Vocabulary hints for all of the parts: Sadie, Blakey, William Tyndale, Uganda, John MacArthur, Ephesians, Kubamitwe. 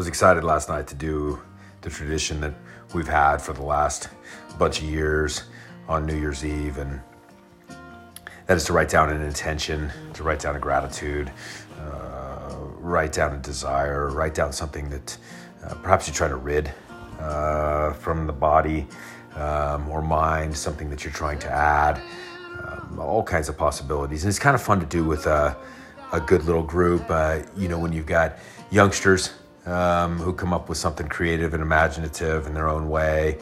was excited last night to do the tradition that we've had for the last bunch of years on New Year's Eve, and that is to write down an intention, to write down a gratitude, write down a desire, write down something that perhaps you're trying to rid from the body or mind, something that you're trying to add, all kinds of possibilities. And it's kind of fun to do with a good little group, you know, when you've got youngsters who come up with something creative and imaginative in their own way,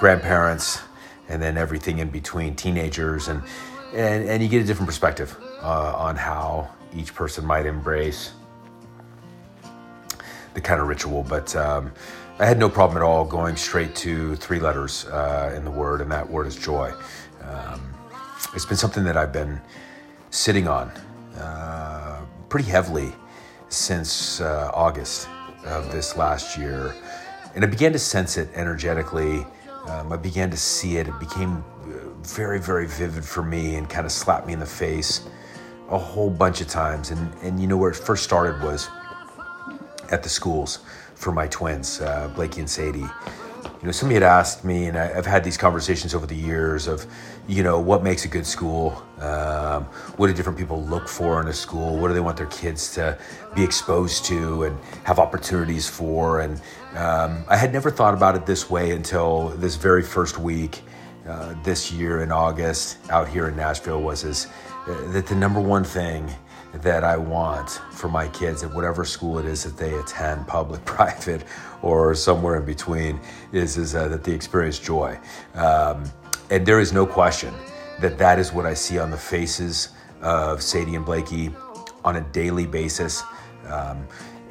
grandparents, and then everything in between, teenagers, and you get a different perspective on how each person might embrace the kind of ritual. But I had no problem at all going straight to three letters in the word, and that word is joy. It's been something that I've been sitting on pretty heavily since August of this last year. And I began to sense it energetically. I began to see it. It became very, very vivid for me and kind of slapped me in the face a whole bunch of times. And you know, where it first started was at the schools for my twins, Blakey and Sadie. You know, somebody had asked me, and I've had these conversations over the years of, you know, what makes a good school? What do different people look for in a school? What do they want their kids to be exposed to and have opportunities for? And I had never thought about it this way until this very first week this year in August out here in Nashville that the number one thing that I want for my kids at whatever school it is that they attend, public, private, or somewhere in between, is that they experience joy. And there is no question that that is what I see on the faces of Sadie and Blakey on a daily basis.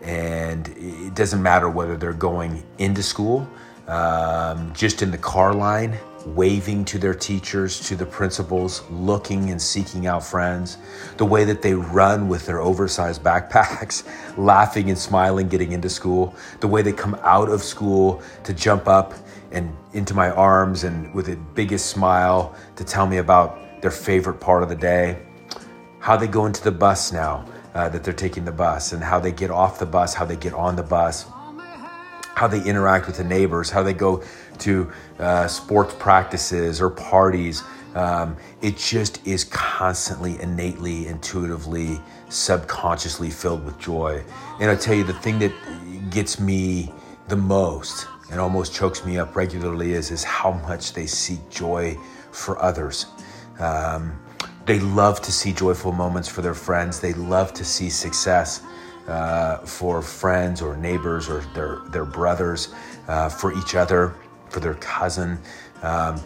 And it doesn't matter whether they're going into school, just in the car line, waving to their teachers, to the principals, looking and seeking out friends, the way that they run with their oversized backpacks, laughing and smiling, getting into school, the way they come out of school to jump up and into my arms and with the biggest smile to tell me about their favorite part of the day, how they go into the bus now that they're taking the bus, and how they get off the bus, how they get on the bus, how they interact with the neighbors, how they go to sports practices or parties. It just is constantly, innately, intuitively, subconsciously filled with joy. And I tell you, the thing that gets me the most and almost chokes me up regularly is how much they seek joy for others. They love to see joyful moments for their friends. They love to see success for friends or neighbors or their brothers, for each other, for their cousin. And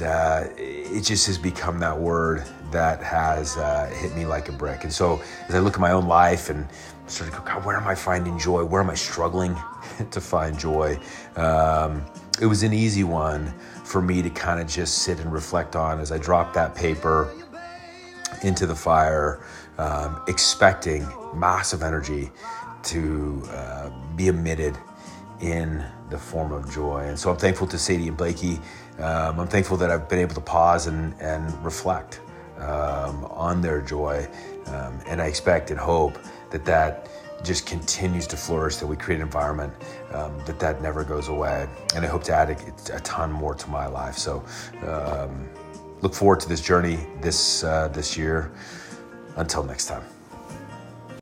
it just has become that word that has hit me like a brick. And so as I look at my own life and sort of go, God, where am I finding joy? Where am I struggling to find joy? It was an easy one for me to kind of just sit and reflect on as I dropped that paper into the fire, expecting massive energy to be emitted in the form of joy. And so I'm thankful to Sadie and Blakey. I'm thankful that I've been able to pause and reflect on their joy. And I expect and hope that just continues to flourish, that we create an environment that never goes away. And I hope to add a ton more to my life. So look forward to this journey this year. Until next time.